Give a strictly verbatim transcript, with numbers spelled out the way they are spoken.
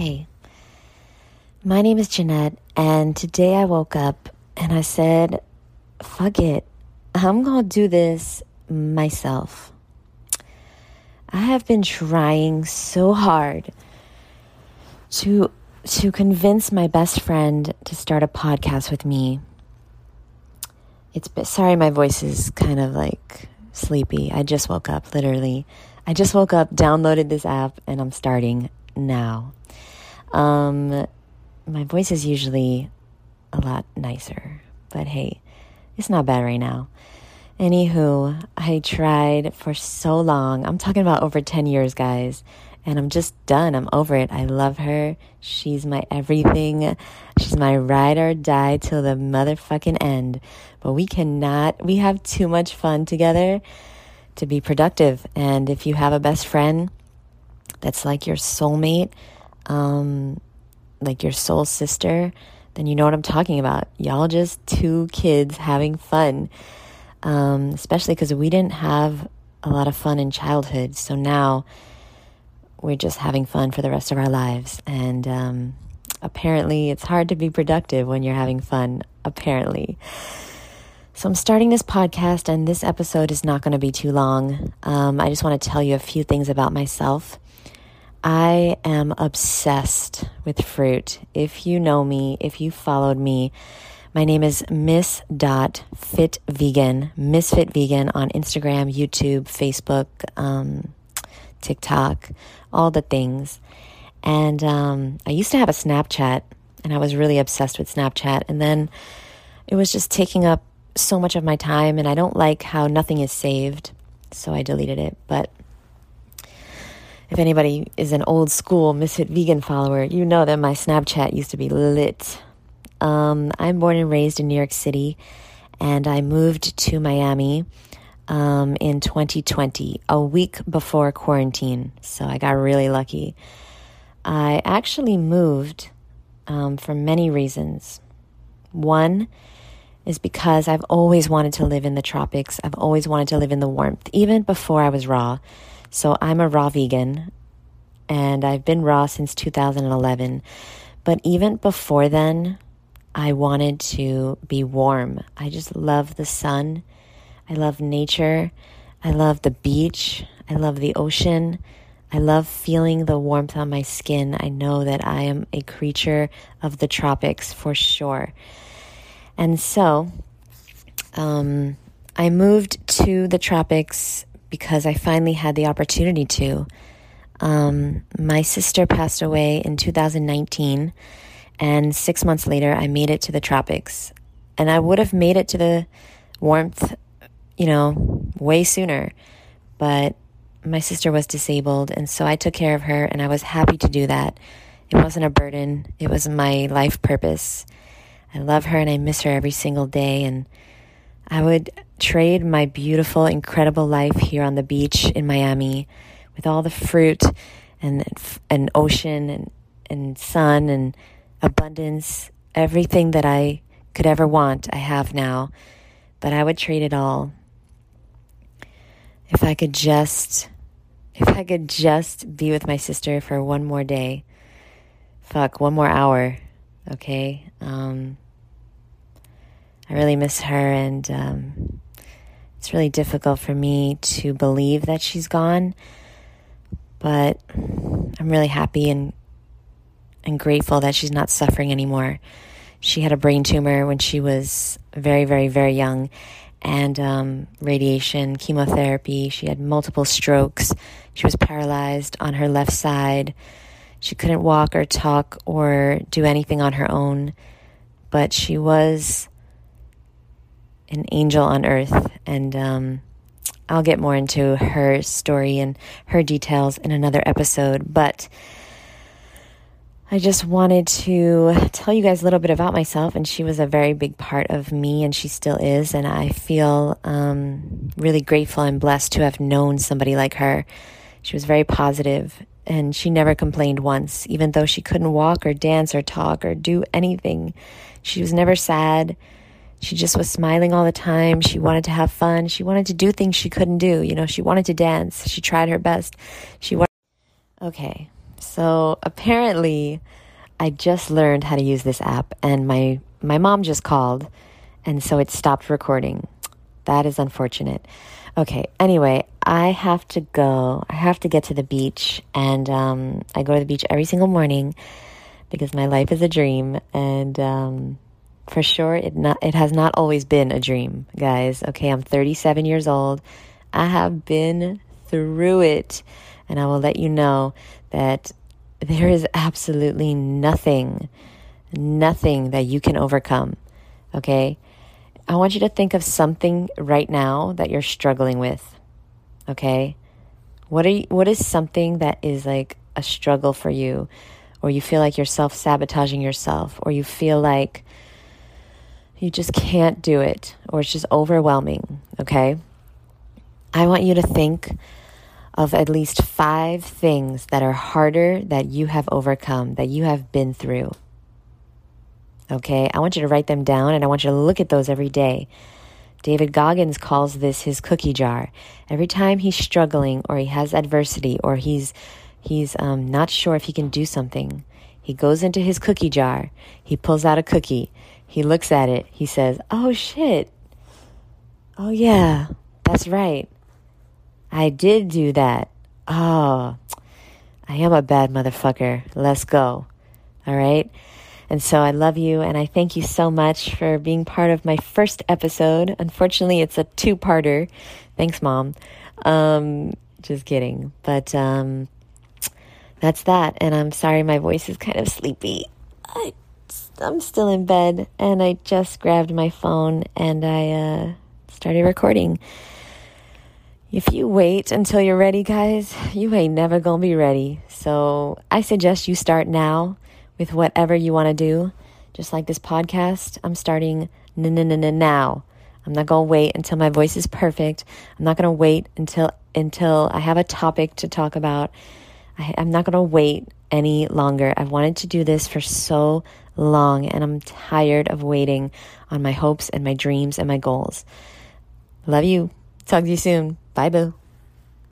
Hey, my name is Jeanette, and today I woke up and I said, fuck it, I'm gonna do this myself. I have been trying so hard to to convince my best friend to start a podcast with me. It's been, sorry, my voice is kind of like sleepy. I just woke up, literally. I just woke up, downloaded this app, and I'm starting now. Um, my voice is usually a lot nicer, but hey, it's not bad right now. Anywho, I tried for so long. I'm talking about over ten years, guys, and I'm just done. I'm over it. I love her. She's my everything. She's my ride or die till the motherfucking end. But we cannot, we have too much fun together to be productive. And if you have a best friend that's like your soulmate, um, like your soul sister, then you know what I'm talking about. Y'all just two kids having fun, um, especially because we didn't have a lot of fun in childhood. So now we're just having fun for the rest of our lives. And um, apparently it's hard to be productive when you're having fun, apparently. So I'm starting this podcast, and this episode is not going to be too long. Um, I just want to tell you a few things about myself. I am obsessed with fruit. If you know me, if you followed me, my name is Miss Fit Vegan, Miz Fit Vegan on Instagram, YouTube, Facebook, um, TikTok, all the things. And um, I used to have a Snapchat, and I was really obsessed with Snapchat. And then it was just taking up so much of my time, and I don't like how nothing is saved, so I deleted it. But if anybody is an old school Miz Fit Vegan follower, you know that my Snapchat used to be lit. Um, I'm born and raised in New York City, and I moved to Miami um, in twenty twenty, a week before quarantine. So I got really lucky. I actually moved um, for many reasons. One is because I've always wanted to live in the tropics. I've always wanted to live in the warmth, even before I was raw. So I'm a raw vegan, and I've been raw since two thousand eleven. But even before then, I wanted to be warm. I just love the sun. I love nature. I love the beach. I love the ocean. I love feeling the warmth on my skin. I know that I am a creature of the tropics for sure. And so um, I moved to the tropics because I finally had the opportunity to. Um, my sister passed away in two thousand nineteen, and six months later, I made it to the tropics. And I would have made it to the warmth, you know, way sooner. But my sister was disabled, and so I took care of her, and I was happy to do that. It wasn't a burden. It was my life purpose. I love her, and I miss her every single day, and I would trade my beautiful, incredible life here on the beach in Miami with all the fruit and and ocean and, and sun and abundance, everything that I could ever want, I have now. But I would trade it all if I could just if I could just be with my sister for one more day. Fuck, one more hour, okay? Um, I really miss her, and um, it's really difficult for me to believe that she's gone, but I'm really happy and and grateful that she's not suffering anymore. She had a brain tumor when she was very, very, very young, and um, radiation, chemotherapy. She had multiple strokes. She was paralyzed on her left side. She couldn't walk or talk or do anything on her own, but she was an angel on earth. And um, I'll get more into her story and her details in another episode, but I just wanted to tell you guys a little bit about myself, and she was a very big part of me, and she still is, and I feel um, really grateful and blessed to have known somebody like her. She was very positive, and she never complained once, even though she couldn't walk or dance or talk or do anything. She was never sad. She just was smiling all the time. She wanted to have fun. She wanted to do things she couldn't do. You know, she wanted to dance. She tried her best. She wanted. Okay, So apparently, I just learned how to use this app, and my, my mom just called, and so it stopped recording. That is unfortunate. Okay, anyway, I have to go. I have to get to the beach, and um, I go to the beach every single morning because my life is a dream, and um, for sure, it not it has not always been a dream, guys. Okay, I'm thirty-seven years old. I have been through it, and I will let you know that there is absolutely nothing, nothing that you can overcome, okay? I want you to think of something right now that you're struggling with, okay? What are you, what is something that is like a struggle for you, or you feel like you're self-sabotaging yourself, or you feel like you just can't do it, or it's just overwhelming, okay? I want you to think of at least five things that are harder that you have overcome, that you have been through. Okay, I want you to write them down, and I want you to look at those every day. David Goggins calls this his cookie jar. Every time he's struggling, or he has adversity, or he's he's um, not sure if he can do something, he goes into his cookie jar, he pulls out a cookie, he looks at it, he says, oh shit, oh yeah, that's right, I did do that. Oh, I am a bad motherfucker. Let's go. All right? And so I love you, and I thank you so much for being part of my first episode. Unfortunately, it's a two-parter. Thanks, Mom. Um, just kidding. But um, that's that, and I'm sorry my voice is kind of sleepy. I, I'm still in bed, and I just grabbed my phone, and I uh, started recording. If you wait until you're ready, guys, you ain't never gonna be ready. So I suggest you start now with whatever you want to do. Just like this podcast, I'm starting now. I'm not gonna wait until my voice is perfect. I'm not gonna wait until until I have a topic to talk about. I, I'm not gonna wait any longer. I've wanted to do this for so long, and I'm tired of waiting on my hopes and my dreams and my goals. Love you. Talk to you soon. Bye, boo.